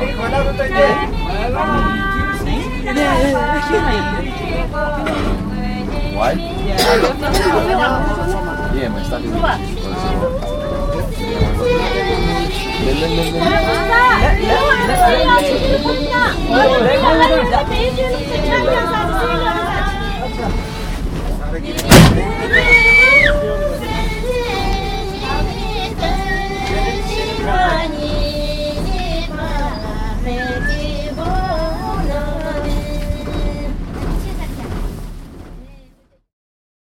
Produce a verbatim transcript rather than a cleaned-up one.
What? Yeah, my stuff is in the